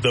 The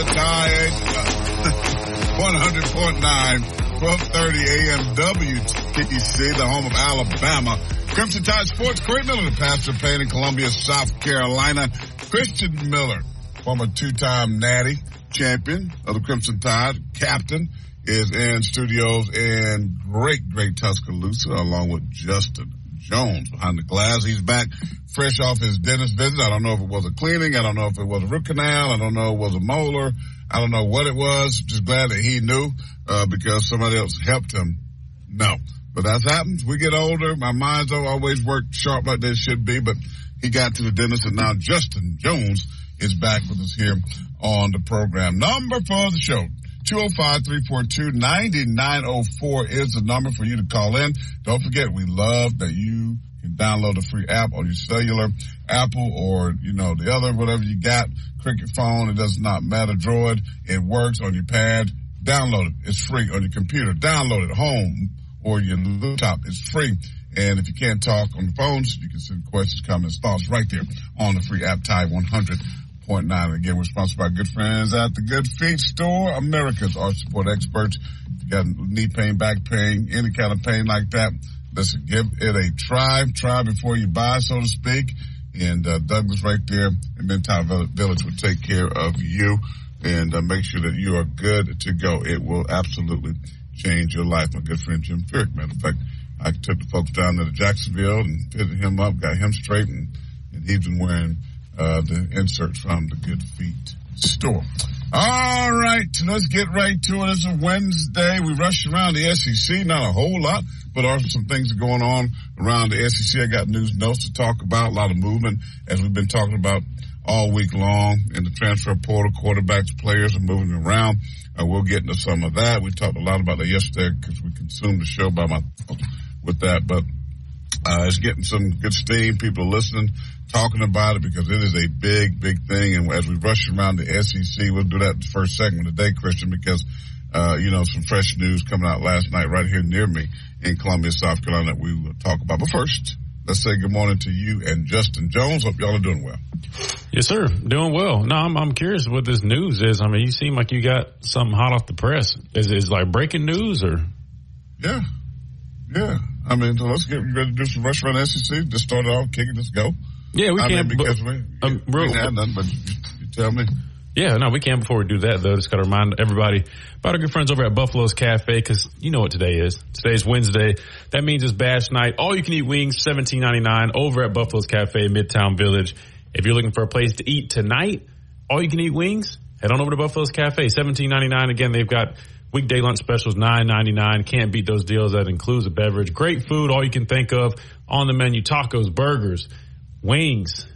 Tide 100.9, 12:30 a.m. WTUG, the home of Alabama Crimson Tide Sports. Corey Miller, the pastor of pain in Columbia, South Carolina. Christian Miller, former two-time natty champion of the Crimson Tide, captain, is in studios in great Tuscaloosa, along with Justin Jones behind the glass. He's back fresh off his dentist visit. I don't know if it was a cleaning. I don't know if it was a root canal. I don't know if it was a molar. I don't know what it was. Just glad that he knew because somebody else helped him. No. But that happens. We get older. My minds don't always work sharp like they should be, but he got to the dentist, and now Justin Jones is back with us here on the program. Number for the show, 205-342-9904 is the number for you to call in. Don't forget, we love that you can download a free app on your cellular, Apple or, you know, the other, whatever you got, Cricket phone, it does not matter, Droid. It works on your pad. Download it. It's free. On your computer, download it. Home or your laptop, it's free. And if you can't talk on the phones, you can send questions, comments, thoughts right there on the free app, Tide 100. Again, we're sponsored by good friends at the Good Feet Store, America's arch support experts. If you got knee pain, back pain, any kind of pain like that, listen, give it a try. Try before you buy, so to speak. And Douglas right there in Midtown Village will take care of you and make sure that you are good to go. It will absolutely change your life. My good friend Jim Furyk, matter of fact, I took the folks down to Jacksonville and fitted him up, got him straight, and he's been wearing the insert from the Good Feet Store. All right, let's get right to it. It's a Wednesday. We rush around the SEC, not a whole lot, but also some things are going on around the SEC. I got news notes to talk about, a lot of movement, as we've been talking about all week long in the transfer portal. Quarterbacks, players are moving around. We'll get into some of that. We talked a lot about that yesterday because we consumed the show by my with that, but it's getting some good steam. People are listening, talking about it, because it is a big thing. And as we rush around the SEC, we'll do that in the first segment today, Christian, because, you know, some fresh news coming out last night right here near me in Columbia, South Carolina, that we will talk about. But first, let's say good morning to you and Justin Jones. Hope y'all are doing well. Yes, sir. Doing well. No, I'm curious what this news is. I mean, you seem like you got something hot off the press. Is it like breaking news or? Yeah. I mean, let's get ready to do some rush around the SEC. Just start it off, kick it, let's go. Yeah, we can. Because we didn't have nothing, but you tell me. Yeah, no, we can. Before we do that, though, just got to remind everybody about our good friends over at Buffalo's Cafe, because you know what today is. Today's Wednesday. That means it's Bash Night. All you can eat wings, $17.99 over at Buffalo's Cafe, Midtown Village. If you're looking for a place to eat tonight, all you can eat wings, head on over to Buffalo's Cafe, $17.99. Again, they've got weekday lunch specials, $9.99. Can't beat those deals. That includes a beverage. Great food, all you can think of on the menu. Tacos, burgers, wings,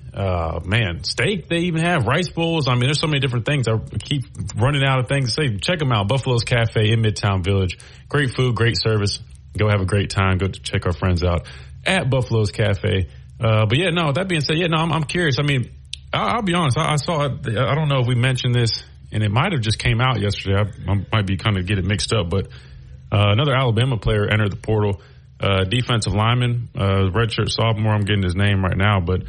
steak they even have, rice bowls. I mean, there's so many different things. I keep running out of things to say. Check them out, Buffalo's Cafe in Midtown Village. Great food, great service. Go have a great time. Go check our friends out at Buffalo's Cafe. But, yeah, no, that being said, yeah, no, I'm curious. I mean, I'll be honest. I saw – I don't know if we mentioned this, and it might have just came out yesterday. I might be kind of get it mixed up. But another Alabama player entered the portal defensive lineman, redshirt sophomore. I'm getting his name right now, but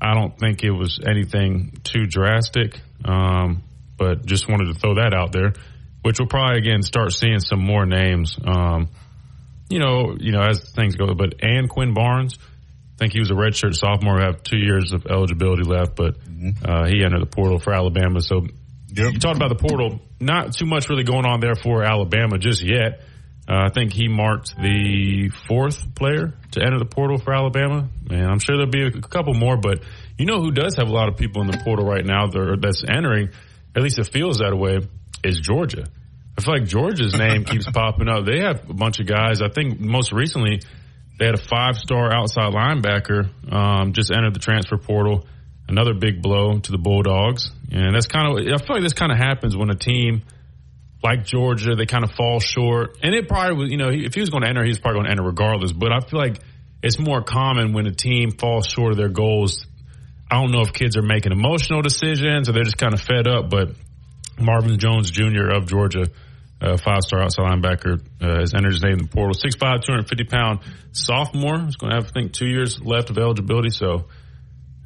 I don't think it was anything too drastic. But just wanted to throw that out there, which will probably, again, start seeing some more names, you know, as things go. But and Quinn Barnes, I think he was a redshirt sophomore, have 2 years of eligibility left, but he entered the portal for Alabama. So you talked about the portal, not too much really going on there for Alabama just yet. I think he marked the fourth player to enter the portal for Alabama. And I'm sure there'll be a couple more, but you know who does have a lot of people in the portal right now that's entering, at least it feels that way, is Georgia. I feel like Georgia's name keeps popping up. They have a bunch of guys. I think most recently they had a five-star outside linebacker just entered the transfer portal. Another big blow to the Bulldogs. And that's kind of, I feel like this kind of happens when a team like Georgia, they kind of fall short. And it probably was, you know, if he was going to enter, he's probably going to enter regardless. But I feel like it's more common when a team falls short of their goals. I don't know if kids are making emotional decisions or they're just kind of fed up. But Marvin Jones Jr. of Georgia, five-star outside linebacker, has entered his name in the portal. 6'5", 250-pound sophomore. He's going to have, I think, 2 years left of eligibility. So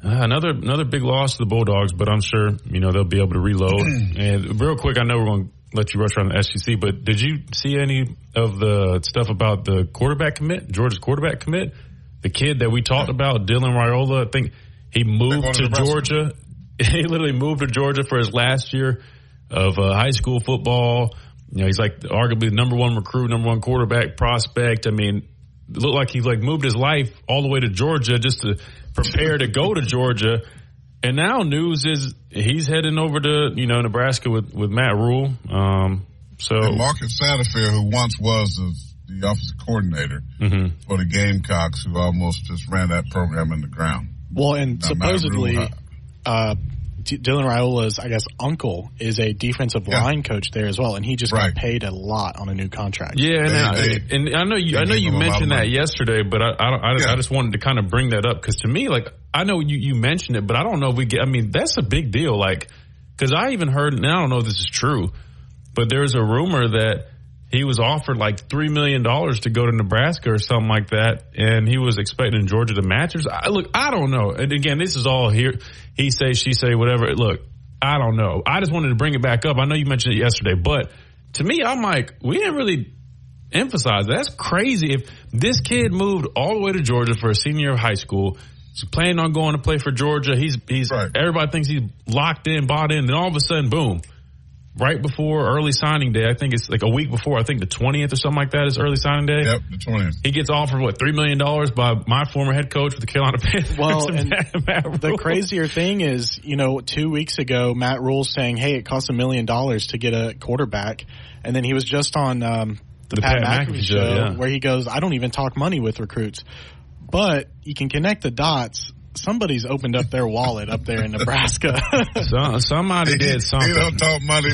another big loss to the Bulldogs, but I'm sure, you know, they'll be able to reload. And real quick, I know we're going to let you rush around the SEC, but did you see any of the stuff about the quarterback commit, Georgia's quarterback commit? The kid that we talked about, Dylan Raiola, I think he moved to Georgia. He literally moved to Georgia for his last year of high school football. You know, he's like arguably the number one recruit, number one quarterback prospect. I mean, it looked like he like moved his life all the way to Georgia just to prepare to go to Georgia. And now news is he's heading over to, you know, Nebraska with Matt Rhule. And Marcus Satterfield, who once was the offensive coordinator for the Gamecocks, who almost just ran that program in the ground. Well, and now, supposedly Dylan Raiola's, I guess, uncle is a defensive line coach there as well, and he just got paid a lot on a new contract. Yeah, and I know you mentioned that yesterday, but I just wanted to kind of bring that up because to me, like, I know you mentioned it, but I don't know if we get. I mean, that's a big deal, like, because I even heard, and I don't know if this is true, but there's a rumor that he was offered like $3 million to go to Nebraska or something like that, and he was expecting Georgia to match. Look, I don't know. And again, this is all here. He say, she say, whatever. Look, I don't know. I just wanted to bring it back up. I know you mentioned it yesterday, but to me, I'm like, we didn't really emphasize that. That's crazy. If this kid moved all the way to Georgia for a senior year of high school, he's planning on going to play for Georgia. He's everybody thinks he's locked in, bought in, then all of a sudden, boom. Right before early signing day, I think it's like a week before, I think the 20th or something like that is early signing day. Yep, the 20th. He gets offered, what, $3 million by my former head coach with the Carolina Panthers. Well, and Matt the crazier thing is, you know, 2 weeks ago, Matt Rhule saying, hey, it costs $1 million to get a quarterback. And then he was just on the Pat McAfee show where he goes, I don't even talk money with recruits. But you can connect the dots. Somebody's opened up their wallet up there in Nebraska. Somebody did something. He don't talk money.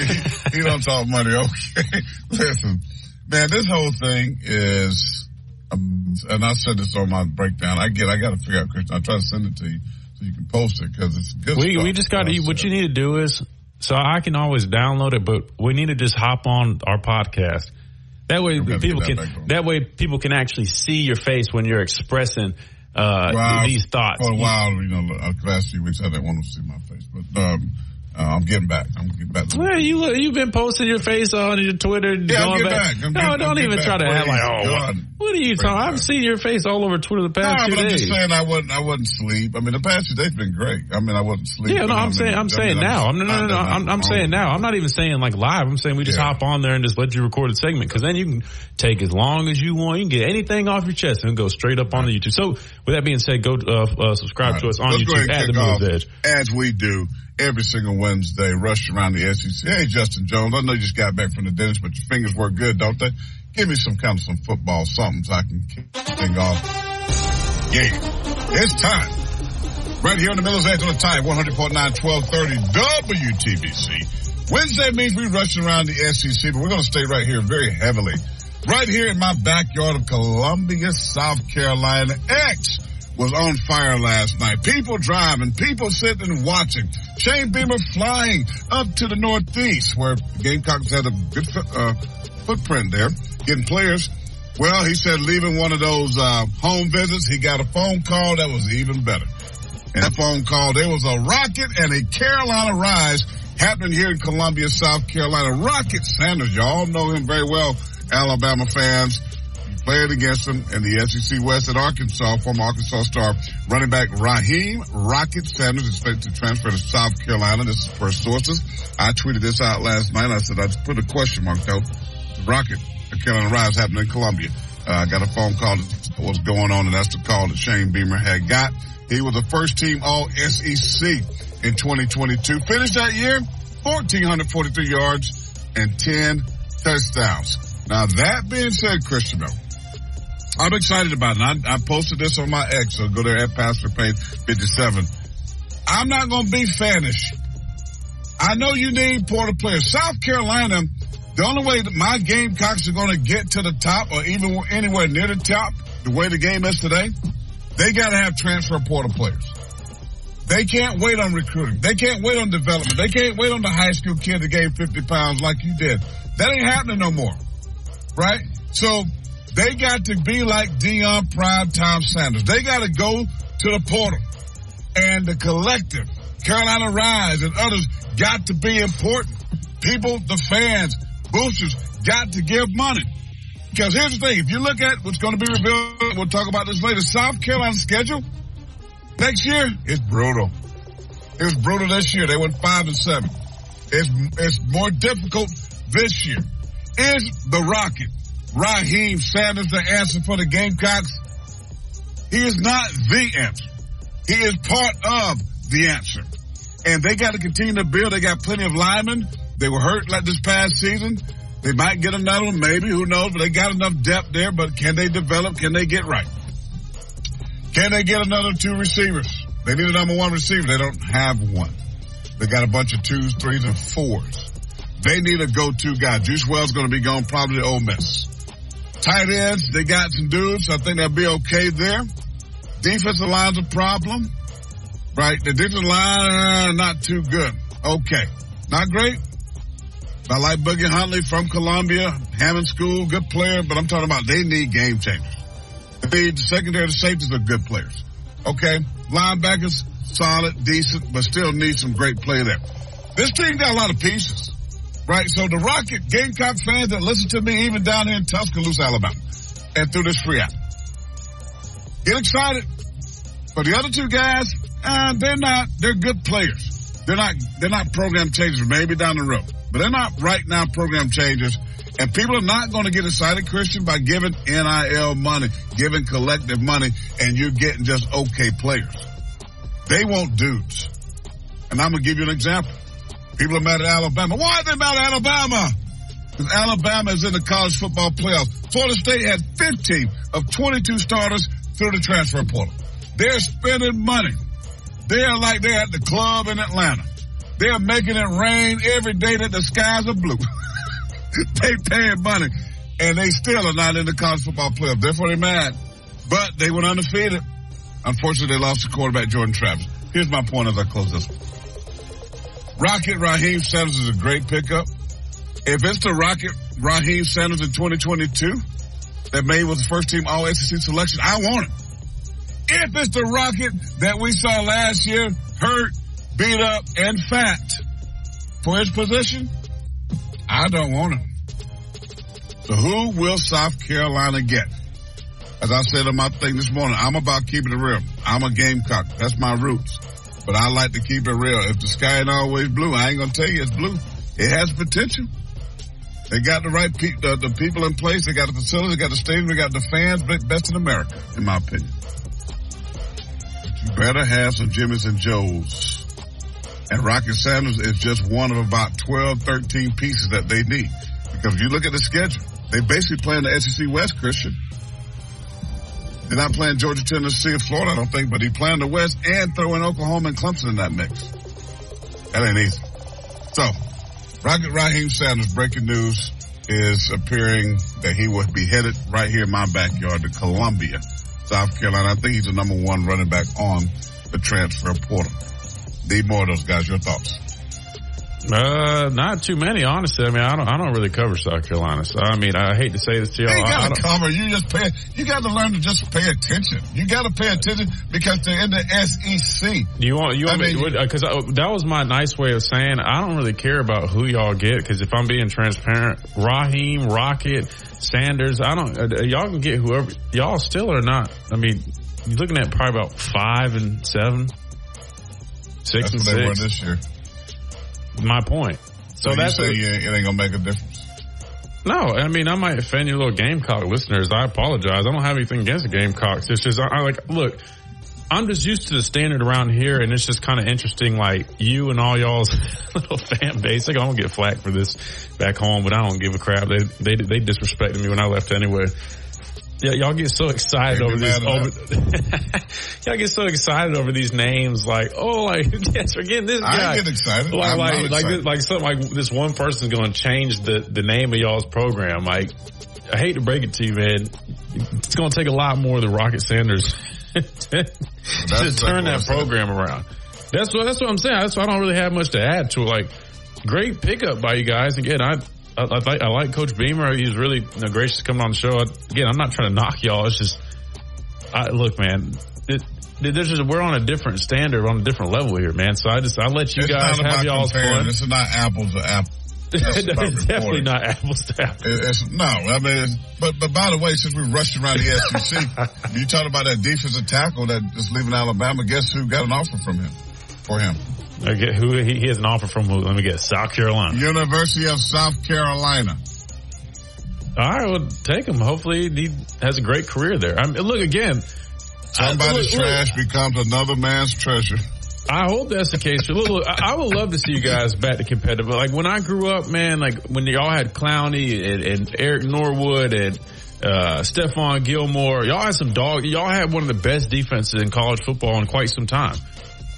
He don't talk money. Okay. Listen, man, this whole thing is, and I said this on my breakdown. I got to figure out, Christian. I'll try to send it to you so you can post it because it's good stuff. We just got to, what you need to do is, so I can always download it, but we need to just hop on our podcast. That way people can actually see your face when you're expressing these thoughts. For a while, you know, the last few weeks I didn't want to see my face, but I'm getting back. I'm getting back. Well, you've been posting your face on your Twitter. Yeah, going back. Try to act like, what are you talking? I've seen your face all over Twitter the past 2 days. I'm just saying I wouldn't sleep. I mean, the past 2 days been great. I mean, I wouldn't sleep. Yeah, no, I'm saying now. I'm saying now. I'm not even saying like live. I'm saying we just hop on there and just let you record a segment because then you can take as long as you want. You can get anything off your chest and go straight up on the YouTube. So with that being said, go subscribe to us on YouTube at The Moves Edge. As we do every single Wednesday, rush around the SEC. Hey, Justin Jones, I know you just got back from the dentist, but your fingers work good, don't they? Give me some football, something so I can kick things off. Yeah, it's time. Right here on the Miller's Edge on the Tide 100.9, 1230 WTBC. Wednesday means we rush around the SEC, but we're going to stay right here very heavily. Right here in my backyard of Columbia, South Carolina. X was on fire last night. People driving, people sitting and watching. Shane Beamer flying up to the northeast where the Gamecocks had a good footprint there, getting players. Well, he said leaving one of those home visits, he got a phone call that was even better. And a phone call, there was a rocket and a Carolina Rise happening here in Columbia, South Carolina. Rocket Sanders, y'all know him very well, Alabama fans. He played against him in the SEC West at Arkansas, former Arkansas star running back Raheem Rocket Sanders is expected to transfer to South Carolina. This is per sources. I tweeted this out last night. I said, I put a question mark, though. Rocket Carolina Rise happening in Columbia. I got a phone call that was going on, and that's the call that Shane Beamer had got. He was a first-team All-SEC in 2022. Finished that year, 1,443 yards and 10 touchdowns. Now, that being said, Christian, I'm excited about it. I posted this on my X, so go there at PastorPay57. I'm not going to be fanish. I know you need portal players. South Carolina, the only way that my Gamecocks are going to get to the top or even anywhere near the top, the way the game is today, they got to have transfer portal players. They can't wait on recruiting. They can't wait on development. They can't wait on the high school kid that gained 50 pounds like you did. That ain't happening no more, right? So they got to be like Deion Primetime Sanders. They got to go to the portal. And the collective, Carolina Rise and others, got to be important. People, the fans, boosters, got to give money. Because here's the thing, if you look at what's going to be revealed, we'll talk about this later, South Carolina's schedule next year is brutal. It was brutal this year. They went 5-7. It's more difficult this year. Is the Rocket, Raheem Sanders, the answer for the Gamecocks? He is not the answer. He is part of the answer. And they got to continue to build. They got plenty of linemen. They were hurt like this past season. They might get another one, maybe, who knows, but they got enough depth there, but can they develop? Can they get right? Can they get another two receivers? They need a number one receiver. They don't have one. They got a bunch of 2s, 3s, and 4s. They need a go-to guy. Juice Wells going to be gone probably to Ole Miss. Tight ends, they got some dudes. I think they'll be okay there. Defensive line's a problem, right? The defensive line, not too good. Okay. Not great. I like Boogie Huntley from Columbia, Hammond School, good player, but I'm talking about they need game changers. They need the secondary safeties are good players. Okay, linebackers, solid, decent, but still need some great play there. This team got a lot of pieces, right? So the Rocket Gamecock fans that listen to me even down here in Tuscaloosa, Alabama, and through this free app, get excited. But the other two guys, they're good players. They're not program changers, maybe down the road. But they're not right now program changers. And people are not going to get excited, Christian, by giving NIL money, giving collective money, and you're getting just okay players. They want dudes. And I'm going to give you an example. People are mad at Alabama. Why are they mad at Alabama? Because Alabama is in the college football playoffs. Florida State had 15 of 22 starters through the transfer portal. They're spending money. They're like they're at the club in Atlanta. They're making it rain every day that the skies are blue. They paying money, and they still are not in the college football playoff. Therefore, they're mad. But they went undefeated. Unfortunately, they lost to quarterback Jordan Travis. Here's my point as I close this one. Rocket Raheem Sanders is a great pickup. If it's the Rocket Raheem Sanders in 2022 that made with the first-team All-SEC selection, I want it. If it's the Rocket that we saw last year, hurt, beat up, and fat for his position, I don't want him. So who will South Carolina get? As I said on my thing this morning, I'm about keeping it real. I'm a Gamecock. That's my roots. But I like to keep it real. If the sky ain't always blue, I ain't going to tell you it's blue. It has potential. They got the right the people in place. They got the facility. They got the stadium. They got the fans. Best in America, in my opinion. You better have some Jimmys and Joes. And Rocket Sanders is just one of about 12, 13 pieces that they need. Because if you look at the schedule, they basically playing the SEC West, Christian. They're not playing Georgia, Tennessee, or Florida, I don't think, but he playing the West and throwing Oklahoma and Clemson in that mix. That ain't easy. So, Rocket Raheem Sanders, breaking news, is appearing that he will be headed right here in my backyard to Columbia, South Carolina. I think he's the number one running back on the transfer portal. Need more of those guys. Your thoughts? Not too many, honestly. I mean, I don't really cover South Carolina. So, I mean, I hate to say this to y'all. You got to cover. You got to learn to just pay attention. You got to pay attention because they're in the SEC. Because that was my nice way of saying I don't really care about who y'all get. Because if I'm being transparent, Raheem, Rocket, Sanders, I don't. Y'all can get whoever. Y'all still are not. I mean, you're looking at probably about 5 and 7, 6 and 6. That's what they were this year. My point. So that's it. It ain't gonna make a difference. No, I mean, I might offend you little Gamecock listeners. I apologize. I don't have anything against the Gamecocks. It's just I like look. I'm just used to the standard around here, and it's just kind of interesting. Like you and all y'all's little fan base. Like I don't get flack for this back home, but I don't give a crap. They disrespected me when I left anyway. Yeah, y'all get so excited over these. Y'all get so excited over these names, like, oh, like yes, we're getting this guy. I get excited. Like this one person's going to change the name of y'all's program. Like, I hate to break it to you, man. It's going to take a lot more than Rocket Sanders to turn that program around. That's what I'm saying. That's why I don't really have much to add to it. Like, great pickup by you guys. Again, I like Coach Beamer. He's really gracious coming on the show. I'm not trying to knock y'all. It's just, look, man, we're on a different standard, on a different level here, man. So I let you guys have y'all's fun. This is not apples to apples. It's definitely not apples to apples. But by the way, since we rushed around the SEC, you talking about that defensive tackle that is leaving Alabama. Guess who got an offer from him? For him. He has an offer from who? Let me guess. South Carolina. University of South Carolina. All right, well, take him. Hopefully he has a great career there. I mean, look, again. Somebody's trash becomes another man's treasure. I hope that's the case. Look, I would love to see you guys back to competitive. Like, when I grew up, man, like, when y'all had Clowney and Eric Norwood and Stephon Gilmore, y'all had some dog. Y'all had one of the best defenses in college football in quite some time.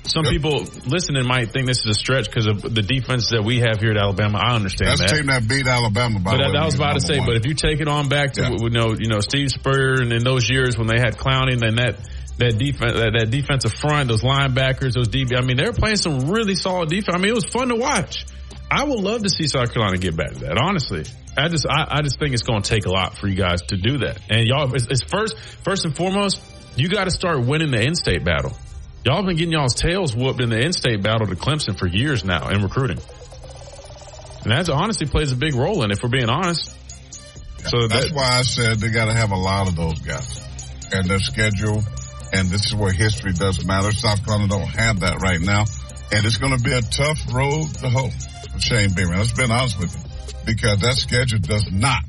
Some people listening might think this is a stretch because of the defense that we have here at Alabama. I understand that. That's the team that beat Alabama, by the way. But I was about to say, but if you take it on back to, Steve Spurrier and in those years when they had Clowney and then that defensive front, those linebackers, those DB, I mean, they were playing some really solid defense. I mean, it was fun to watch. I would love to see South Carolina get back to that, honestly. I just think it's going to take a lot for you guys to do that. And y'all, it's first and foremost, you got to start winning the in-state battle. Y'all been getting y'all's tails whooped in the in-state battle to Clemson for years now in recruiting. And that honestly plays a big role in it, if we're being honest. So that's why I said they got to have a lot of those guys and their schedule. And this is where history does matter. South Carolina don't have that right now. And it's going to be a tough road to hoe for Shane Beamer. Let's be honest with you, because that schedule does not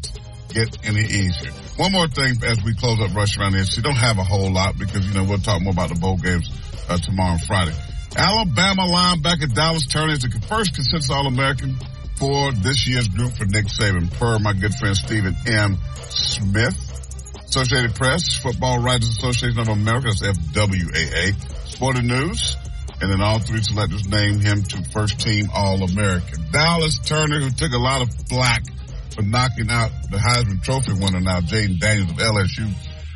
get any easier. One more thing as we close up Rush Around the SEC. Don't have a whole lot because, we'll talk more about the bowl games tomorrow and Friday. Alabama linebacker Dallas Turner is the first consensus All-American for this year's group for Nick Saban, per my good friend Stephen M. Smith. Associated Press, Football Writers Association of America, that's FWAA, Sporting News, and then all three selectors named him to first-team All-American. Dallas Turner, who took a lot of flack for knocking out the Heisman Trophy winner now, Jaden Daniels of LSU,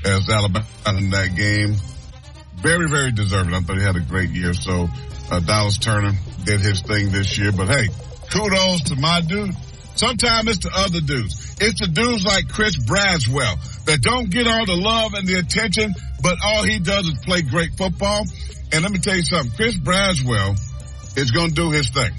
as Alabama in that game. Very, very deserving. I thought he had a great year. So Dallas Turner did his thing this year. But, hey, kudos to my dude. Sometimes it's the other dudes. It's the dudes like Chris Braswell that don't get all the love and the attention, but all he does is play great football. And let me tell you something. Chris Braswell is going to do his thing.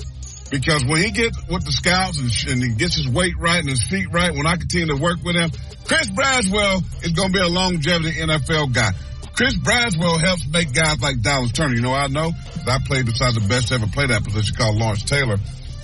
Because when he gets with the scouts and he gets his weight right and his feet right, when I continue to work with him, Chris Braswell is going to be a longevity NFL guy. Chris Braswell helps make guys like Dallas Turner. You know, I know I played beside the best to ever play that position called Lawrence Taylor,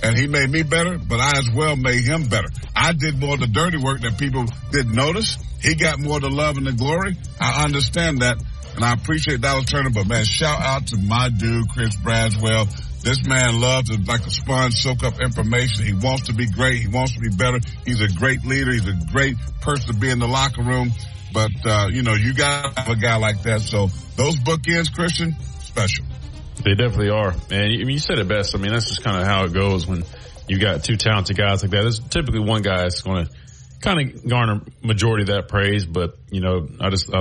and he made me better, but I as well made him better. I did more of the dirty work that people didn't notice. He got more of the love and the glory. I understand that, and I appreciate Dallas Turner, but, man, shout out to my dude, Chris Braswell. This man loves it like a sponge, soak up information. He wants to be great. He wants to be better. He's a great leader. He's a great person to be in the locker room. But, you got to have a guy like that. So those bookends, Christian, special. They definitely are. And you said it best. I mean, that's just kind of how it goes when you got two talented guys like that. There's typically one guy that's going to kind of garner majority of that praise. But, I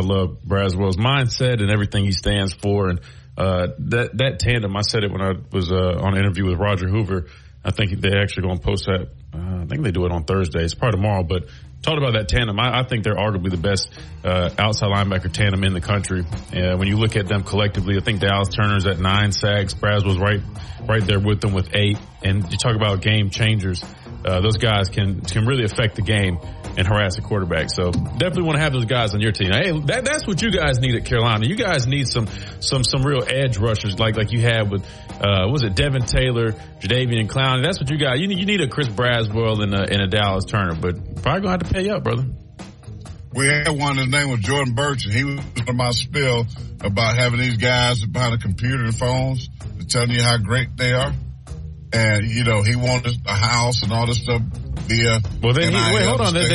love Braswell's mindset and everything he stands for. And that tandem, I said it when I was on an interview with Roger Hoover, I think they're actually going to post that. I think they do it on Thursday. It's probably tomorrow, but talk about that tandem. I think they're arguably the best outside linebacker tandem in the country. When you look at them collectively, I think Dallas Turner's at 9 sacks. Braswell's right there with them with 8. And you talk about game changers. Those guys can really affect the game and harass the quarterback. So definitely want to have those guys on your team. Hey, that's what you guys need at Carolina. You guys need some real edge rushers like you had with Devin Taylor, Jadavian Clowney. That's what you guys you need a Chris Braswell and a Dallas Turner, but probably gonna have to pay up, brother. We had one. His name was Jordan Birch, and he was on my spill about having these guys behind a computer and phones and telling you how great they are. And, he wanted a house and all this stuff via... Well, then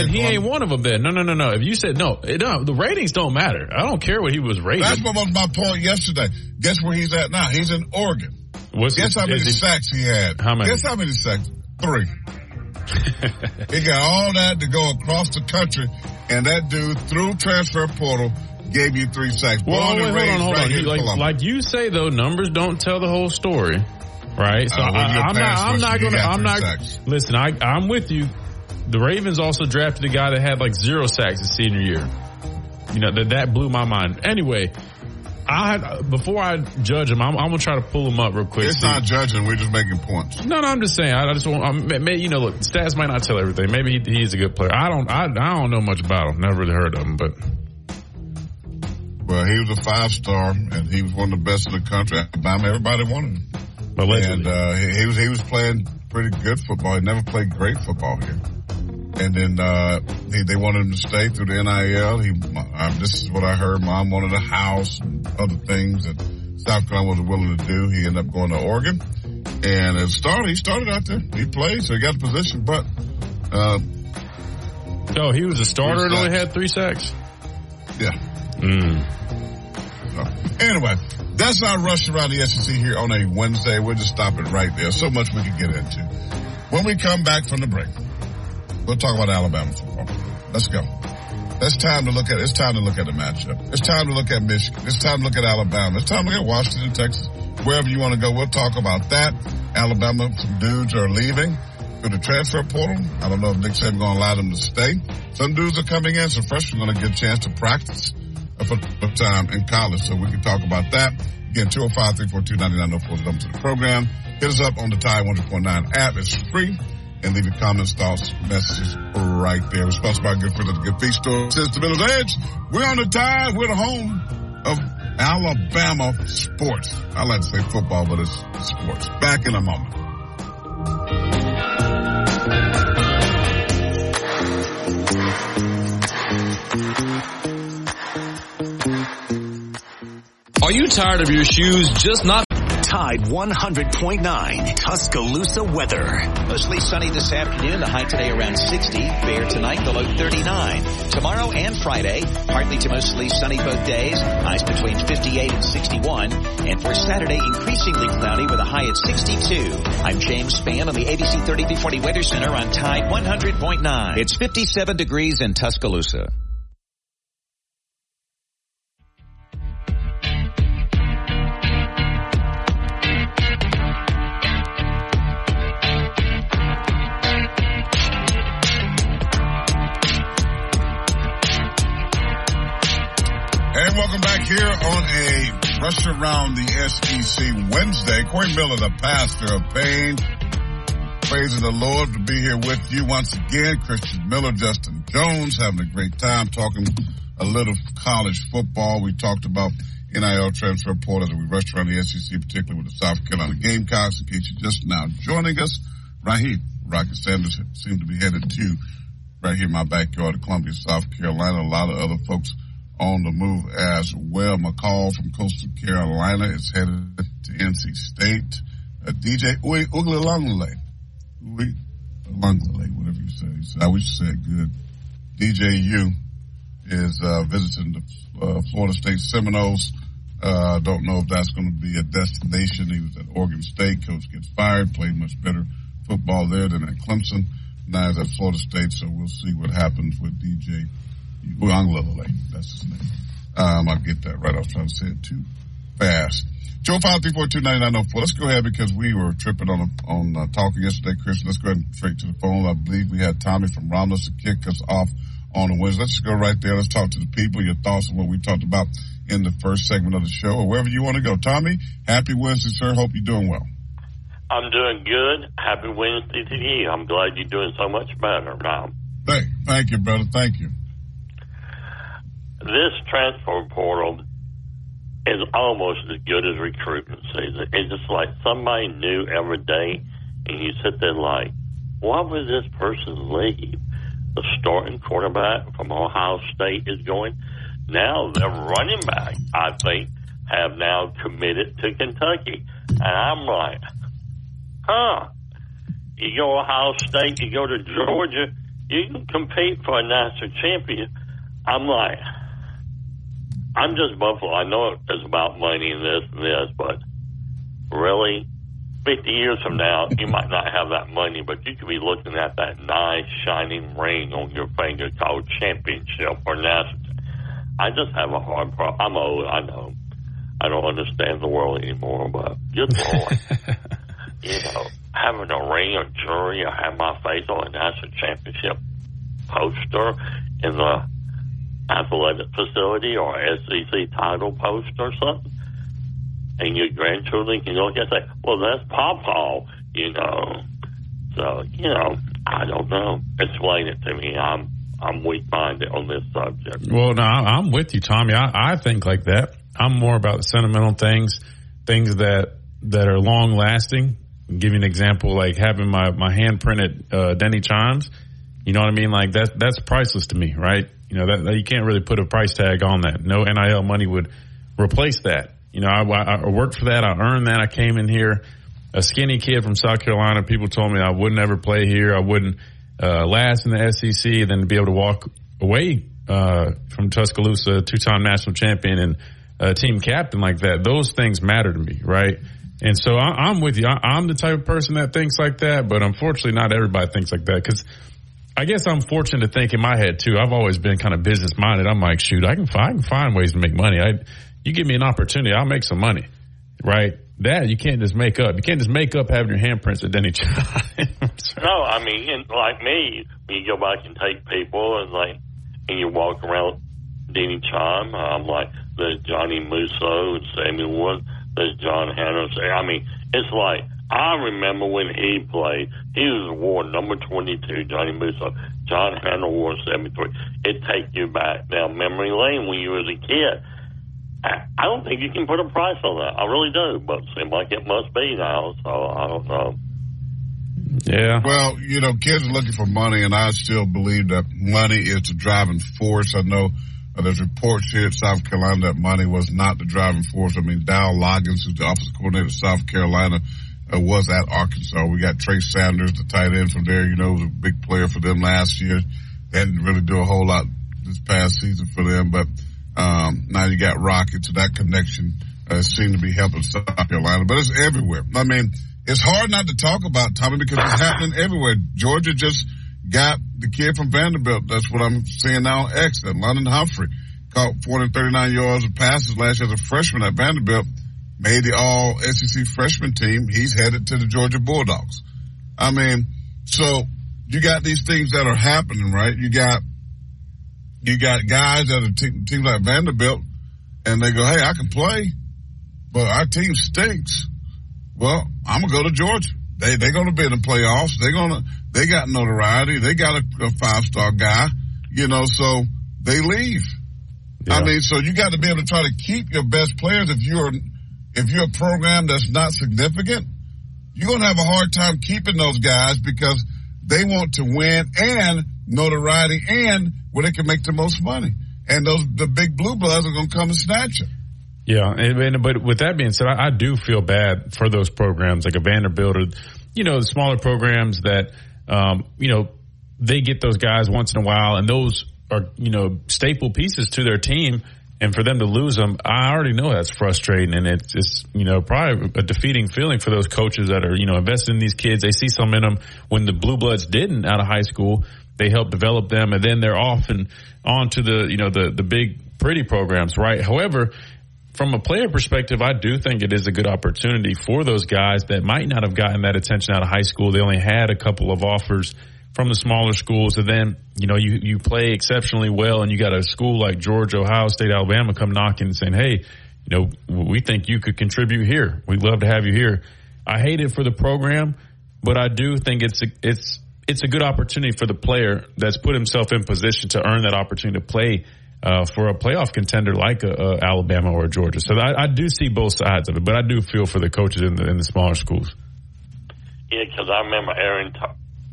he ain't one of them then. No. If you said no, the ratings don't matter. I don't care what he was rated. That's what was my point yesterday. Guess where he's at now? He's in Oregon. Guess how many sacks he had? How many? Guess how many sacks? 3. He got all that to go across the country, and that dude, through transfer portal, gave you 3 sacks. Well, hold on. Like you say, though, numbers don't tell the whole story. Right, so I'm not going to. Listen, I'm with you. The Ravens also drafted a guy that had 0 sacks his senior year. That blew my mind. Anyway, before I judge him, I'm going to try to pull him up real quick. It's not judging; we're just making points. No, I'm just saying. I just want. Look, stats might not tell everything. Maybe he's a good player. I don't know much about him. Never really heard of him, but. Well, he was a 5-star, and he was one of the best in the country. Alabama, everybody wanted him. Allegedly. And he was playing pretty good football. He never played great football here. And then they wanted him to stay through the NIL. This is what I heard. Mom wanted a house and other things that South Carolina wasn't willing to do. He ended up going to Oregon. And he started out there. He played, so he got a position. But he was a starter and only had 3 sacks? Yeah. Mm. So, anyway. That's our rush around the SEC here on a Wednesday. We'll just stop it right there. So much we can get into. When we come back from the break, we'll talk about Alabama football. Let's go. It's time to look at the matchup. It's time to look at Michigan. It's time to look at Alabama. It's time to look at Washington, Texas, wherever you want to go. We'll talk about that. Alabama, some dudes are leaving through the transfer portal. I don't know if Nick Saban going to allow them to stay. Some dudes are coming in. Some freshmen are going to get a chance to practice for the time in college, so we can talk about that. Again, 205-342-9904 is the number to the program. Hit us up on the Tide 100.9 app. It's free. And leave your comments, thoughts, messages right there. We're sponsored by Good Feet, the Good Feet Store. Since the Middle Edge, we're on the Tide. We're the home of Alabama sports. I like to say football, but it's sports. Back in a moment. Are you tired of your shoes just not? Tide 100.9 Tuscaloosa weather. Mostly sunny this afternoon. The high today around 60. Fair tonight. The low 39. Tomorrow and Friday, partly to mostly sunny both days. Highs between 58 and 61. And for Saturday, increasingly cloudy with a high at 62. I'm James Spann on the ABC 3340 Weather Center on Tide 100.9. It's 57 degrees in Tuscaloosa. Welcome back here on a Rush Around the SEC Wednesday. Corey Miller, the pastor of Pain, praising the Lord to be here with you once again. Christian Miller, Justin Jones, having a great time talking a little college football. We talked about NIL transfer portal as we rushed around the SEC, particularly with the South Carolina Gamecocks. In case you're just now joining us, Raheem Rocket Sanders seemed to be headed to right here in my backyard of Columbia, South Carolina. A lot of other folks on the move as well. McCall from Coastal Carolina is headed to NC State. DJ Uiagalelei, whatever you say. I wish you said good. DJ U is visiting the Florida State Seminoles. Don't know if that's going to be a destination. He was at Oregon State. Coach gets fired. Played much better football there than at Clemson. Now he's at Florida State, so we'll see what happens with DJ Uiagalelei. That's his name. I'll get that right off. I'm trying to say it too fast. 205-342-9904. Let's go ahead because we were tripping on talking yesterday, Chris. Let's go ahead and straight to the phone. I believe we had Tommy from Romulus to kick us off on the Wednesday. Let's just go right there. Let's talk to the people, your thoughts on what we talked about in the first segment of the show or wherever you want to go. Tommy, happy Wednesday, sir. Hope you're doing well. I'm doing good. Happy Wednesday to you. I'm glad you're doing so much better, Rob. Thank you, brother. Thank you. This transfer portal is almost as good as recruitment season. It's just like somebody new every day, and you sit there like, why would this person leave? The starting quarterback from Ohio State is going. Now their running back, I think, have now committed to Kentucky. And I'm like, huh, you go Ohio State, you go to Georgia, you can compete for a national champion. I'm like, I'm just Buffalo. I know it's about money and this and this, but really, 50 years from now, you might not have that money, but you could be looking at that nice shining ring on your finger called championship or national. I just have a hard problem. I'm old, I know. I don't understand the world anymore, but good Lord. You know, having a ring or jewelry or have my face on a national championship poster in the athletic facility or SEC title post or something, and your grandchildren can look and say, well, that's Pawpaw, you know. So, you know, I don't know. Explain it to me. I'm weak-minded on this subject. Well, no, I'm with you, Tommy. I think like that. I'm more about sentimental things that are long-lasting. I'll give you an example, like having my hand-printed Denny chimes. You know what I mean? Like, that's priceless to me, right? You know, that you can't really put a price tag on that. No NIL money would replace that. You know, I worked for that. I earned that. I came in here a skinny kid from South Carolina. People told me I wouldn't ever play here. I wouldn't last in the SEC, then to be able to walk away from Tuscaloosa, two-time national champion and team captain like that, those things matter to me, right? And so I'm with you. I'm the type of person that thinks like that, but unfortunately not everybody thinks like that because I guess I'm fortunate to think in my head, too. I've always been kind of business-minded. I'm like, shoot, I can find ways to make money. You give me an opportunity, I'll make some money, right? That you can't just make up. You can't just make up having your handprints at any time. No, I mean, and like me, when you go back and take people and you walk around Denny Chime, I'm like, there's Johnny Musso and Sammy Wood, there's John Hanna. I mean, it's like, I remember when he played, he was award number 22, Johnny Musso. John Hanna wore 73. It takes you back down memory lane when you was a kid. I don't think you can put a price on that. I really do, but it seems like it must be now, so I don't know. Yeah. Well, you know, kids are looking for money, and I still believe that money is the driving force. I know there's reports here at South Carolina that money was not the driving force. I mean, Dow Loggins, who's the offensive coordinator of South Carolina, was at Arkansas. We got Trey Sanders, the tight end from there. You know, was a big player for them last year. They didn't really do a whole lot this past season for them, but now you got Rocket, so that connection seemed to be helping South Carolina. But it's everywhere. I mean, it's hard not to talk about, Tommy, because it's happening everywhere. Georgia just got the kid from Vanderbilt. That's what I'm seeing now on X, that London Humphrey. Caught 439 yards of passes last year as a freshman at Vanderbilt. Made the all-SEC freshman team. He's headed to the Georgia Bulldogs. I mean, so you got these things that are happening, right? You got guys that are teams like Vanderbilt, and they go, hey, I can play, but our team stinks. Well, I'm going to go to Georgia. They're going to be in the playoffs. They got notoriety. They got a five-star guy, you know, so they leave. Yeah. I mean, so you got to be able to try to keep your best players. If you're a program that's not significant, you're going to have a hard time keeping those guys because they want to win and notoriety and where they can make the most money. And the big blue bloods are going to come and snatch them. Yeah, but with that being said, I do feel bad for those programs like a Vanderbilt or, you know, the smaller programs that, you know, they get those guys once in a while and those are, you know, staple pieces to their team. And for them to lose them, I already know that's frustrating. And it's, you know, probably a defeating feeling for those coaches that are, you know, invested in these kids. They see some in them when the Blue Bloods didn't out of high school. They help develop them and then they're off and on to the, you know, the big pretty programs, right? However, from a player perspective, I do think it is a good opportunity for those guys that might not have gotten that attention out of high school. They only had a couple of offers from the smaller schools, and then, you know, you play exceptionally well, and you got a school like Georgia, Ohio State, Alabama come knocking and saying, hey, you know, we think you could contribute here. We'd love to have you here. I hate it for the program, but I do think it's a good opportunity for the player that's put himself in position to earn that opportunity to play for a playoff contender like Alabama or Georgia. So I do see both sides of it, but I do feel for the coaches in the smaller schools. Yeah, because I remember Aaron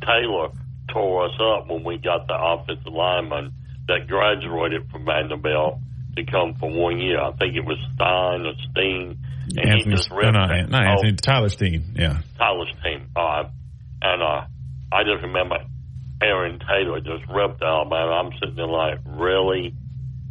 Taylor tore us up when we got the offensive lineman that graduated from Vanderbilt to come for 1 year. I think it was Stein or Steen. And Tyler Steen. Yeah, Tyler Steen. I just remember Aaron Taylor just ripped Alabama. I'm sitting there like, really?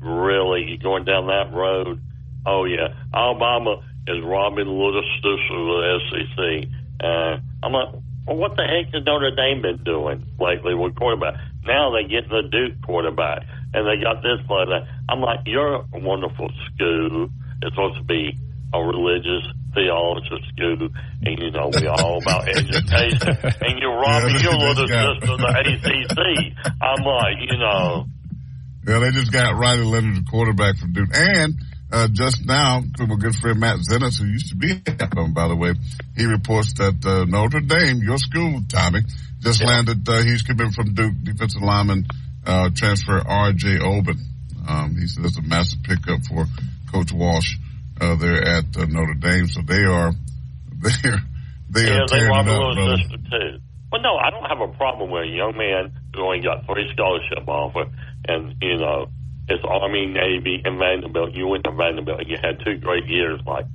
Really? You going down that road? Oh, yeah. Alabama is robbing Little Sister of the SEC. I'm like, well, what the heck has Notre Dame been doing lately with quarterback? Now they get the Duke quarterback, and they got this player. I'm like, you're a wonderful school. It's supposed to be a religious theology school, and you know we're all about education. And you're robbing your little sister of the ACC. I'm like, you know. Yeah, they just got Riley Leonard, the quarterback from Duke, and just now from a good friend Matt Zennis, who used to be at them, by the way. He reports that Notre Dame, your school, Tommy, just landed. He's coming from Duke, defensive lineman transfer R.J. Oban. He says it's a massive pickup for Coach Walsh. They're at Notre Dame, so they are tearing it up, brother. Too. Well, no, I don't have a problem with a young man who only got three scholarship offers, and, you know, it's Army, Navy, and Vanderbilt. You went to Vanderbilt, and you had 2 great years. Like,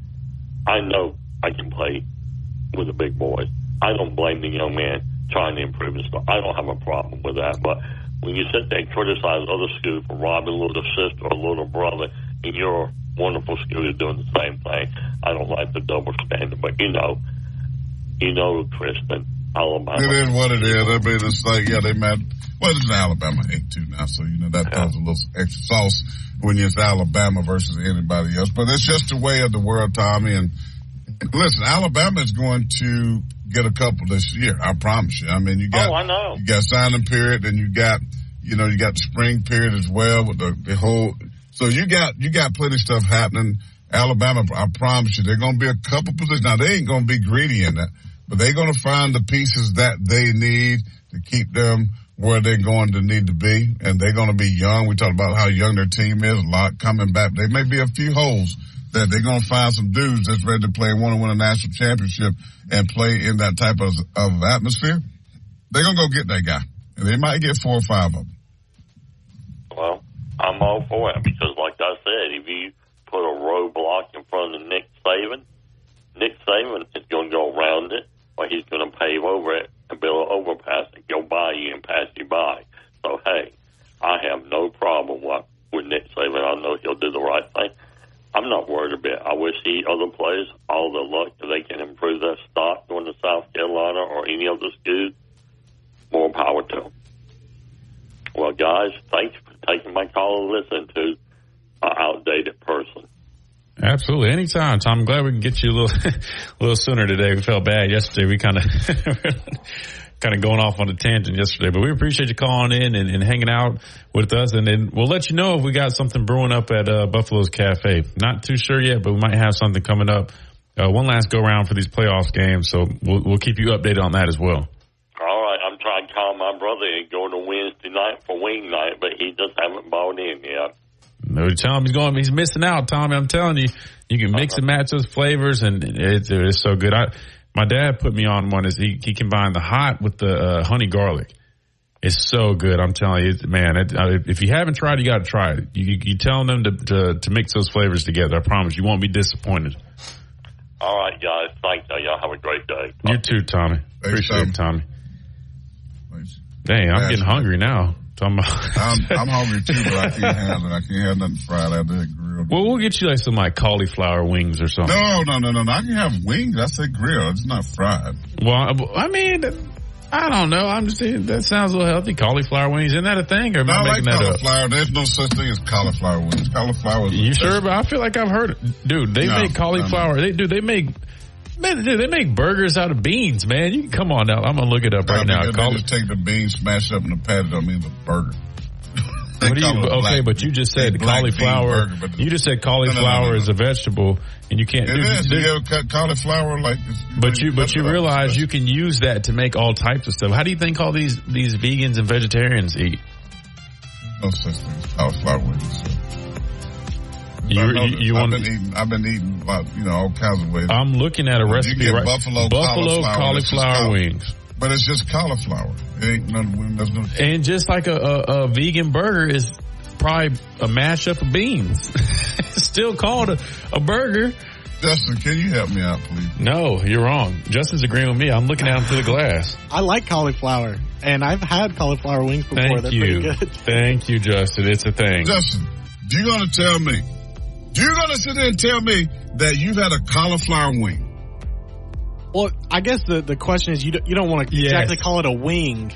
I know I can play with the big boys. I don't blame the young man trying to improve his stuff. I don't have a problem with that, but when you sit there and criticize other schools for robbing little sister or little brother, and you're wonderful school is doing the same thing. I don't like the double standard, but you know, Kristen, Alabama. It is what it is. I mean, it's like, yeah, they might. Well, it's an Alabama hate too now, so you know that throws a little extra sauce when it's Alabama versus anybody else. But it's just the way of the world, Tommy. And listen, Alabama is going to get a couple this year. I promise you. I mean, you got. Oh, I know. You got signing period, and you got the spring period as well with the whole. So you got plenty of stuff happening. Alabama, I promise you, they're going to be a couple positions. Now, they ain't going to be greedy in that, but they're going to find the pieces that they need to keep them where they're going to need to be, and they're going to be young. We talked about how young their team is, a lot coming back. There may be a few holes that they're going to find some dudes that's ready to play and want to win a national championship and play in that type of atmosphere. They're going to go get that guy, and they might get 4 or 5 of them. Well, I'm all for it because, like I said, if you put a roadblock in front of Nick Saban is going to go around it, or he's going to pave over it and build an overpass and go by you and pass you by. So, hey, I have no problem with Nick Saban. I know he'll do the right thing. I'm not worried a bit. I wish other players all the luck that they can improve their stock going to South Carolina or any other school. More power to them. Well, guys, thanks for taking my call and listening to an outdated person. Absolutely. Anytime, Tom. I'm glad we can get you a little sooner today. We felt bad yesterday. We kind of going off on a tangent yesterday, but we appreciate you calling in and hanging out with us. And then we'll let you know if we got something brewing up at Buffalo's Cafe. Not too sure yet, but we might have something coming up. One last go round for these playoff games. So we'll keep you updated on that as well. Tried to call my brother and go to Wednesday night for wing night, but he just haven't bought in yet. No, Tom, he's missing out, Tommy. I'm telling you, you can mix and match those flavors, and it's so good. My dad put me on one. He combined the hot with the honey garlic. It's so good. I'm telling you, man. If you haven't tried, you got to try it. You're telling them to mix those flavors together. I promise you won't be disappointed. All right, guys. Thanks. Y'all have a great day. You too, Tommy. Appreciate it, Tommy. Dang, I'm getting hungry now. I'm hungry too, but I can't have it. I can't have nothing fried out there grilled. Well, we'll get you like some cauliflower wings or something. No. I can have wings. I said grilled. It's not fried. Well, I mean, I don't know. I'm just saying that sounds a little healthy. Cauliflower wings, isn't that a thing? Or am I making that up? Cauliflower. There's no such thing as cauliflower wings. Cauliflower. You sure? But I feel like I've heard it. Dude, they make cauliflower. They do. They make. Man, dude, they make burgers out of beans, man. You can come on now. I'm gonna look it up right now. They just take the beans, smash it up, and pat it on the burger. Okay, but you just said cauliflower. Burger, you just said cauliflower is a vegetable, and you can't. You cut cauliflower like. But you realize you can use that to make all types of stuff. How do you think all these vegans and vegetarians eat? No such thing as cauliflower wings. I've been eating about, all kinds of ways. I'm looking at a recipe. You get buffalo cauliflower wings. But it's just cauliflower. It ain't nothing. And just like a vegan burger is probably a mashup of beans. It's still called a burger. Justin, can you help me out, please? No, you're wrong. Justin's agreeing with me. I'm looking at him through the glass. I like cauliflower, and I've had cauliflower wings before. That's pretty good. Thank you, Justin. It's a thing. Justin, you're going to sit there and tell me that you've had a cauliflower wing? Well, I guess the question is you don't want to exactly call it a wing.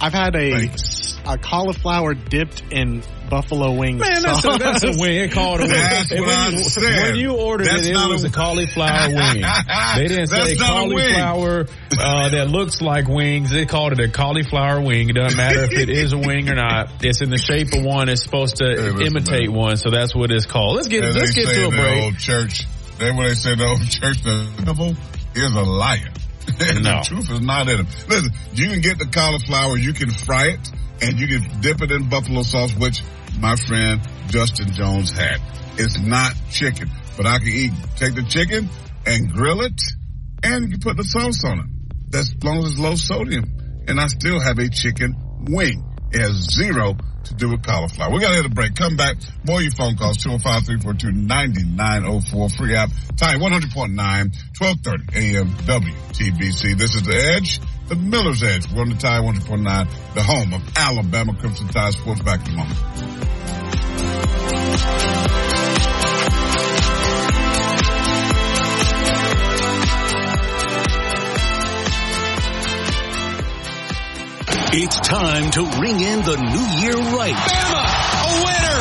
I've had a cauliflower dipped in buffalo wing sauce. Man, that's a wing. They call it a wing. That's what I said. When you ordered it was a cauliflower wing. They didn't say cauliflower that looks like wings. They called it a cauliflower wing. It doesn't matter if it is a wing or not. It's in the shape of one. It's supposed to imitate one, so that's what it's called. Let's get to a break. They old church. That's what they say. The old church. The devil is a liar. And the truth is not in it. Listen, you can get the cauliflower, you can fry it, and you can dip it in buffalo sauce, which my friend Justin Jones had. It's not chicken, but I can take the chicken and grill it, and you can put the sauce on it. As long as it's low sodium. And I still have a chicken wing. It has zero to do with cauliflower. We got to hit a break. Come back. More of your phone calls. 205-342-9904. Free app. Tide 100.9, 12:30 a.m. WTBC. This is The Edge, the Miller's Edge. We're on the Tide 100.9, the home of Alabama Crimson Tide Sports. Back in a moment. It's time to ring in the new year right. Bama, a winner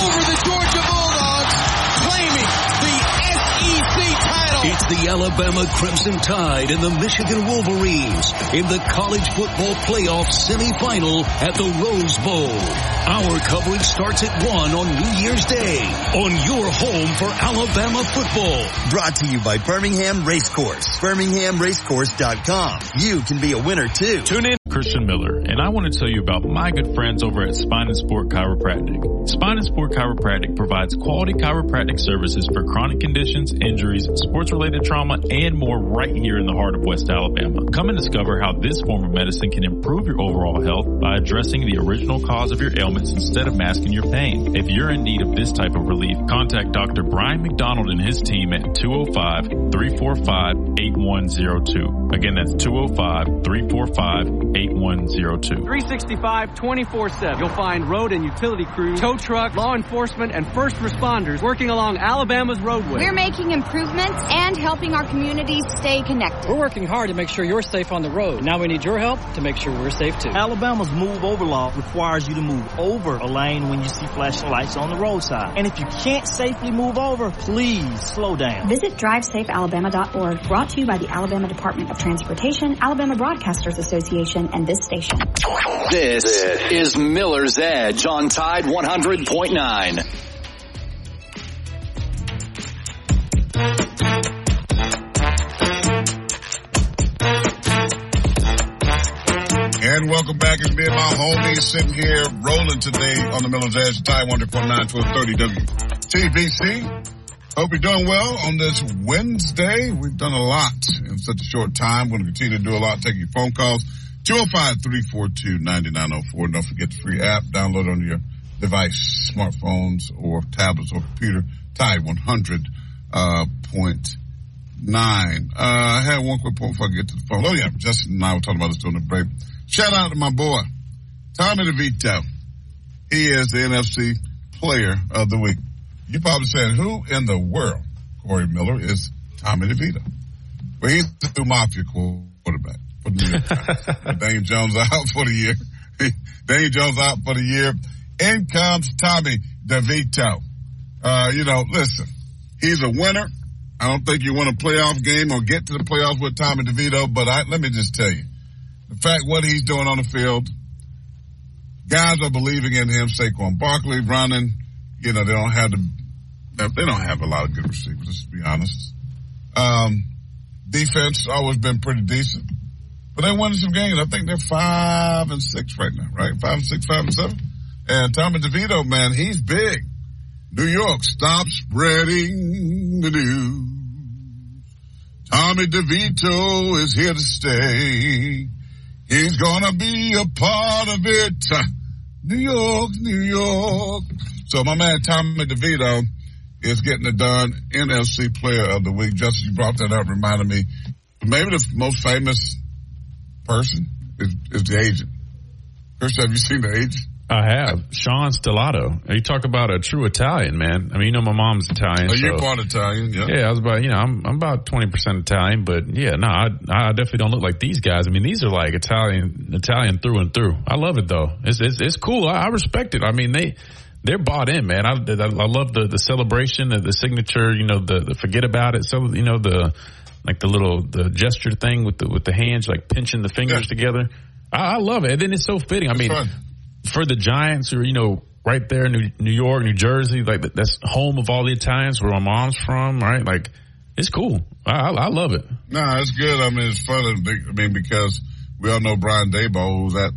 over the Georgia Bulldogs, claiming the SEC title. It's the Alabama Crimson Tide and the Michigan Wolverines in the college football playoff semifinal at the Rose Bowl. Our coverage starts at 1 on New Year's Day on your home for Alabama football. Brought to you by Birmingham Racecourse. BirminghamRacecourse.com. You can be a winner, too. Tune in. Christian Miller, and I want to tell you about my good friends over at Spine and Sport Chiropractic. Spine and Sport Chiropractic provides quality chiropractic services for chronic conditions, injuries, sports-related trauma, and more right here in the heart of West Alabama. Come and discover how this form of medicine can improve your overall health by addressing the original cause of your ailments instead of masking your pain. If you're in need of this type of relief, contact Dr. Brian McDonald and his team at 205-345-8102. Again, that's 205-345-8102. 8102. 365 24/7. You'll find road and utility crews, tow truck, law enforcement, and first responders working along Alabama's roadway. We're making improvements and helping our communities stay connected. We're working hard to make sure you're safe on the road. Now we need your help to make sure we're safe too. Alabama's move over law requires you to move over a lane when you see flashing lights on the roadside. And if you can't safely move over, please slow down. Visit drivesafealabama.org, brought to you by the Alabama Department of Transportation, Alabama Broadcasters Association, and this station. This is Miller's Edge on Tide 100.9. And welcome back. It's me and my homies sitting here rolling today on the Miller's Edge, Tide 100.9, 1230 WTBC. Hope you're doing well on this Wednesday. We've done a lot in such a short time. We're going to continue to do a lot, taking your phone calls. 205-342-9904. Don't forget the free app. Download on your device, smartphones or tablets or computer. Tide 100.9. I had one quick point before I get to the phone. Oh, yeah. Justin and I were talking about this during the break. Shout out to my boy, Tommy DeVito. He is the NFC Player of the Week. You probably said, who in the world, Corey Miller, is Tommy DeVito? Well, he's the mafia quarterback. for the year. Daniel Jones out for the year. Daniel Jones out for the year. In comes Tommy DeVito. Listen, he's a winner. I don't think you win a playoff game or get to the playoffs with Tommy DeVito, but let me just tell you, the fact what he's doing on the field, guys are believing in him. Saquon Barkley running, they don't have a lot of good receivers, let's be honest. Defense always been pretty decent, but they won some games. I think they're 5-6 right now, right? 5-6, 5-7. And Tommy DeVito, man, he's big. New York, stop spreading the news. Tommy DeVito is here to stay. He's gonna be a part of it. New York, New York. So my man Tommy DeVito is getting it done. NFC Player of the Week. Justin, you brought that up, reminded me. Maybe the most famous person is the agent. Chris, have you seen the agent? I have. Sean Stellato. You talk about a true Italian, man. I mean, my mom's Italian. Oh, you're part Italian, yeah. Yeah, I was about, I'm about 20% Italian, but yeah, no, I definitely don't look like these guys. I mean, these are like Italian through and through. I love it though. It's cool. I respect it. I mean, they're bought in, man. I love the celebration, the signature, the forget about it. So, the gesture thing with the hands, like pinching the fingers together. I love it. And then it's so fitting. That's fun. For the Giants, who are, right there in New York, New Jersey, like that's home of all the Italians, where my mom's from, right? Like, it's cool. I love it. No, it's good. I mean, it's fun. I mean, because we all know Brian Daboll, who's at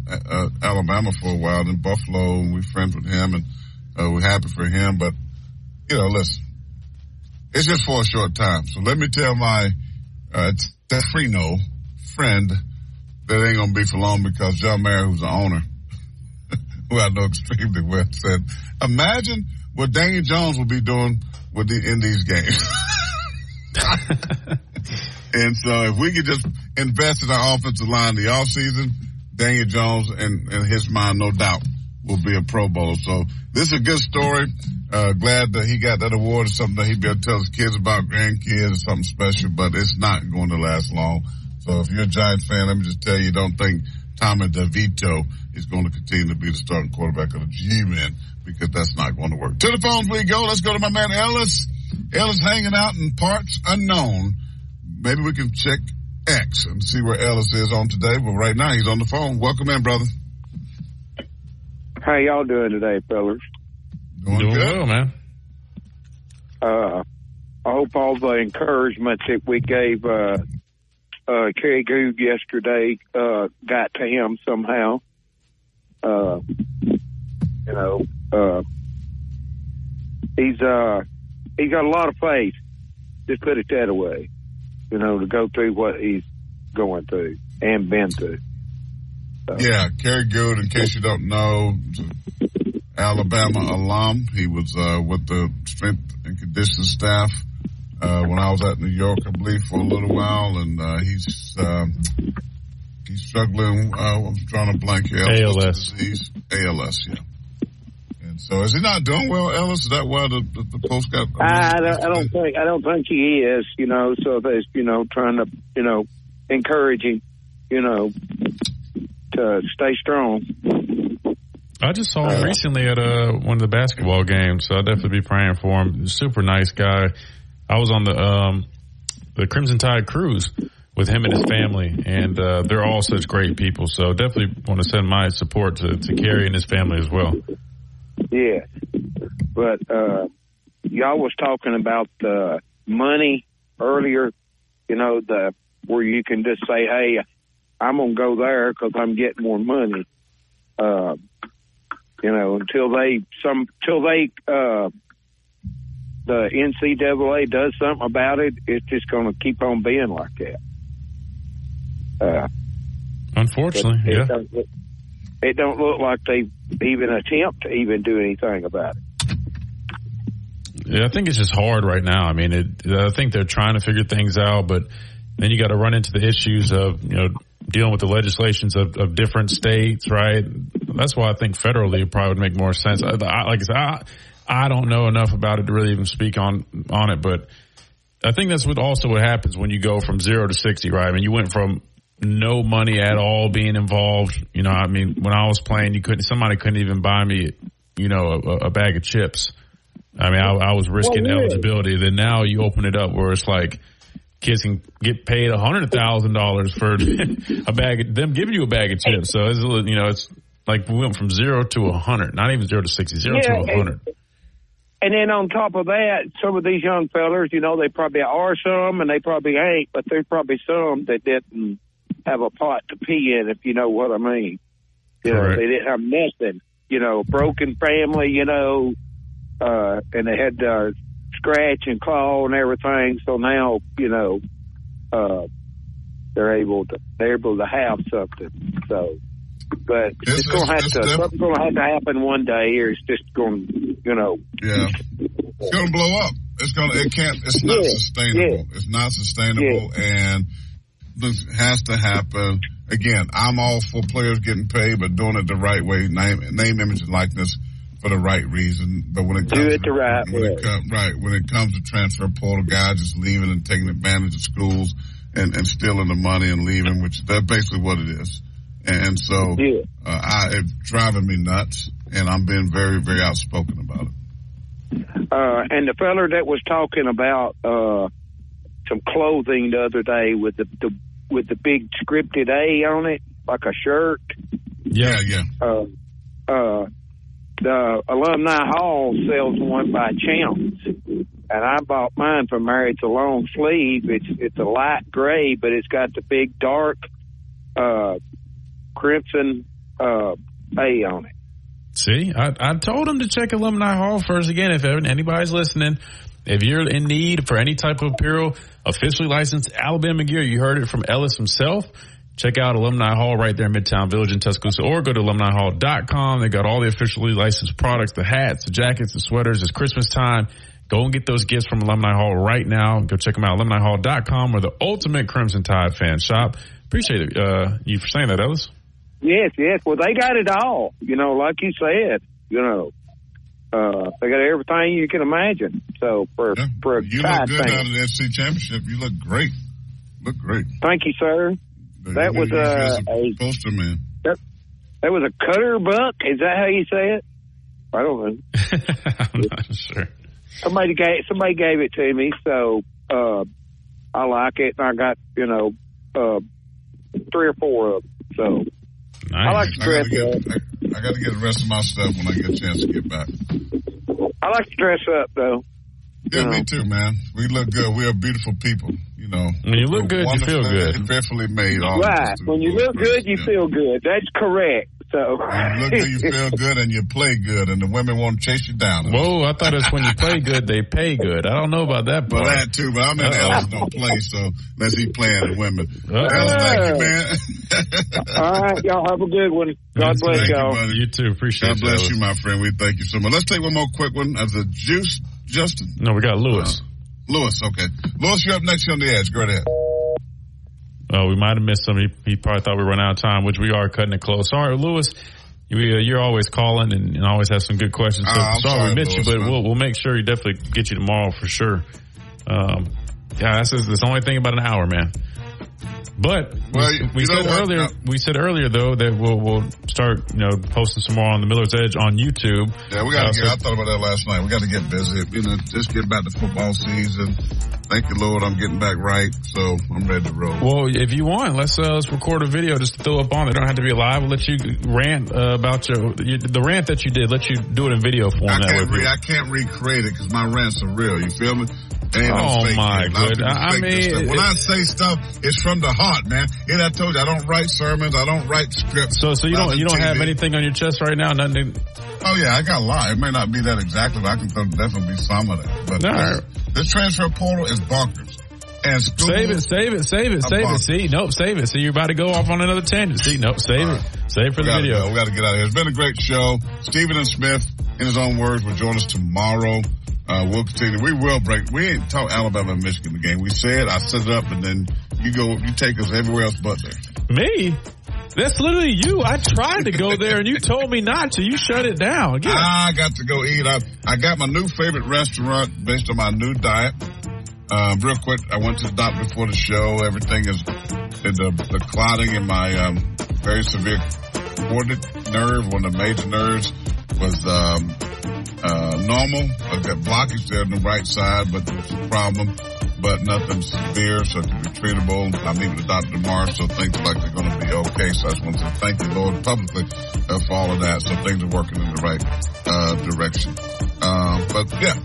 Alabama for a while, in Buffalo, and we're friends with him, and we're happy for him. But, listen, it's just for a short time. So let me tell my Tefrino friend that ain't going to be for long, because John Mayer, who's the owner, who I know extremely well, said, imagine what Daniel Jones will be doing in these games. And so if we could just invest in our offensive line the offseason, Daniel Jones, in his mind, no doubt, will be a Pro Bowler. So this is a good story. Glad that he got that award, or something that he'd be able to tell his kids about, grandkids, or something special, but it's not going to last long. So if you're a Giants fan, let me just tell you, don't think Tommy DeVito is going to continue to be the starting quarterback of the G-Men, because that's not going to work. To the phones we go. Let's go to my man Ellis. Ellis hanging out in parts unknown. Maybe we can check X and see where Ellis is on today. But right now he's on the phone. Welcome in, brother. How y'all doing today, fellas? Doing good, well, man. I hope all the encouragement that we gave Kerry Goode yesterday got to him somehow. He's got a lot of faith. Just put it that way, to go through what he's going through and been through. So. Yeah, Kerry Goode, in case you don't know, Alabama alum. He was with the strength and conditioning staff when I was at New York, I believe, for a little while, and he's struggling. I'm drawing a blank here. ALS. He's ALS, yeah. And so, is he not doing well, Ellis? Is that why the post got? I don't think he is. So they're trying to encourage him, to stay strong. I just saw him recently at one of the basketball games, so I'll definitely be praying for him. Super nice guy. I was on the Crimson Tide cruise with him and his family, and they're all such great people. So definitely want to send my support to Kerry and his family as well. Yeah, but y'all was talking about the money earlier. Where you can just say, "Hey, I'm gonna go there because I'm getting more money." Until the NCAA does something about it, it's just going to keep on being like that. Unfortunately, yeah. It don't look like they even attempt to even do anything about it. Yeah, I think it's just hard right now. I mean, I think they're trying to figure things out, but then you got to run into the issues of, dealing with the legislations of different states, right? That's why I think federally it probably would make more sense. I don't know enough about it to really even speak on it, but I think that's what happens when you go from 0 to 60, right? I mean, you went from no money at all being involved. You know, I mean, when I was playing, somebody couldn't even buy me, a bag of chips. I mean, I was risking eligibility. Then now you open it up where it's like kids can get paid $100,000 for a bag of them giving you a bag of chips. So it's, it's like we went from 0 to 100, not even 0 to 60, zero to 100. And then on top of that, some of these young fellers, they probably are some and they probably ain't, but there's probably some that didn't have a pot to pee in, if you know what I mean. They didn't have nothing, broken family, and they had scratch and claw and everything. So now, they're able to have something. So, but something's going to have to happen one day, or it's just going to, it's going to blow up. It's not sustainable. Yeah. It's not sustainable, and this has to happen. Again, I'm all for players getting paid, but doing it the right way, name, image, and likeness for the right reason. But when it comes when it comes to transfer portal guys just leaving and taking advantage of schools and stealing the money and leaving, which that's basically what it is. And so it's driving me nuts, and I'm being very, very outspoken about it. And the fella that was talking about some clothing the other day with the big scripted A on it, like a shirt. Yeah. The Alumni Hall sells one by Champs, and I bought mine from there. It's a long sleeve. It's a light gray, but it's got the big dark crimson A on it. See, I told them to check Alumni Hall first. Again, if anybody's listening, if you're in need for any type of apparel, officially licensed Alabama gear, you heard it from Ellis himself. Check out Alumni Hall right there in Midtown Village in Tuscaloosa, or go to alumnihall.com. They got all the officially licensed products, the hats, the jackets, the sweaters. It's Christmas time. Go and get those gifts from Alumni Hall right now. Go check them out, alumnihall.com, or the ultimate Crimson Tide fan shop. Appreciate it, you for saying that, Ellis. Yes. Well, they got it all, like you said, they got everything you can imagine. So for you look good out of the SC Championship. You look great. Thank you, sir. That was a poster man. That was a cutter buck. Is that how you say it? I don't know. I'm not sure. Somebody gave it to me, so I like it, and I got 3 or 4 of them. So nice. I like to dress up. I got to get the rest of my stuff when I get a chance to get back. I like to dress up though. Yeah, me too, man. We look good. We are beautiful people. When you look good, you feel good. Perfectly made. Right. When you look good, you feel good. That's correct. So when you look good, you feel good, and you play good, and the women won't chase you down. Whoa, I thought it's when you play good, they pay good. I don't know about that part. Well, that too, but I'm in Ellis don't play, so unless he's playing the women. Ellis, thank you, man. All right, y'all have a good one. God bless y'all. You too. Appreciate it. God bless you, my friend. We thank you so much. Let's take one more quick one as a juice, Justin. No, we got Lewis. Lewis, okay. Lewis, you're up next on the edge. Go ahead. Oh, we might have missed some. He probably thought we run out of time, which we are cutting it close. All right, Lewis, you're always calling and always have some good questions. So sorry we missed you, but we'll make sure you definitely get you tomorrow for sure. That's the only thing about an hour, man. But we said earlier though that we'll start posting some more on the Miller's Edge on YouTube. Yeah, we got to I thought about that last night. We got to get busy. Just get back to football season. Thank you, Lord. I'm getting back right, so I'm ready to roll. Well, if you want, let's record a video just to throw up on. It don't have to be live. We'll let you rant about the rant that you did. Let you do it in video form. I can't recreate it because my rants are real. You feel me? Oh my goodness! I mean, when I say stuff, it's from the heart, man. And I told you, I don't write sermons, I don't write scripts. So you don't have anything on your chest right now, nothing. Oh yeah, I got a lot. It may not be that exactly, but I can definitely be some of that. But this transfer portal is bonkers. And save it. See, nope, save it. See, you're about to go off on another tangent. See, nope, save it. Save for the video. We got to get out of here. It's been a great show. Stephen and Smith, in his own words, will join us tomorrow. We'll continue. We will break. We ain't talk Alabama and Michigan again. We said, I set it up, and then you take us everywhere else but there. Me? That's literally you. I tried to go there, and you told me not to. You shut it down. Yeah. I got to go eat. I got my new favorite restaurant based on my new diet. Real quick, I went to the doctor before the show. Everything is the clotting in my very severe carotid nerve, one of the major nerves, was normal. I've got blockage there on the right side, but it's a problem. But nothing severe, so it can be treatable. I'm meeting with the doctor tomorrow, so things look like they're going to be okay. So I just want to thank the Lord publicly for all of that. So things are working in the right direction. But yeah,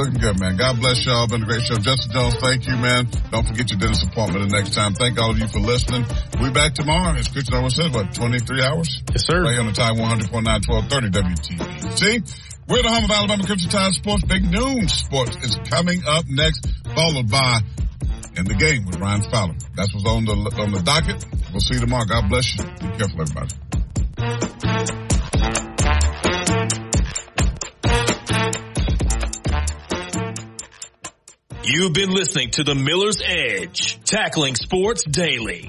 looking good, man. God bless y'all. Been a great show. Justin Jones, thank you, man. Don't forget your dentist appointment the next time. Thank all of you for listening. We'll be back tomorrow. As Christian always says, what, 23 hours? Yes, sir. Right on the Tide 100.9, 1230 WTUG. See? We're the home of Alabama Crimson Tide Sports. Big Noon Sports is coming up next, followed by In the Game with Ryan Fowler. That's what's on the docket. We'll see you tomorrow. God bless you. Be careful, everybody. You've been listening to The Miller's Edge, tackling sports daily.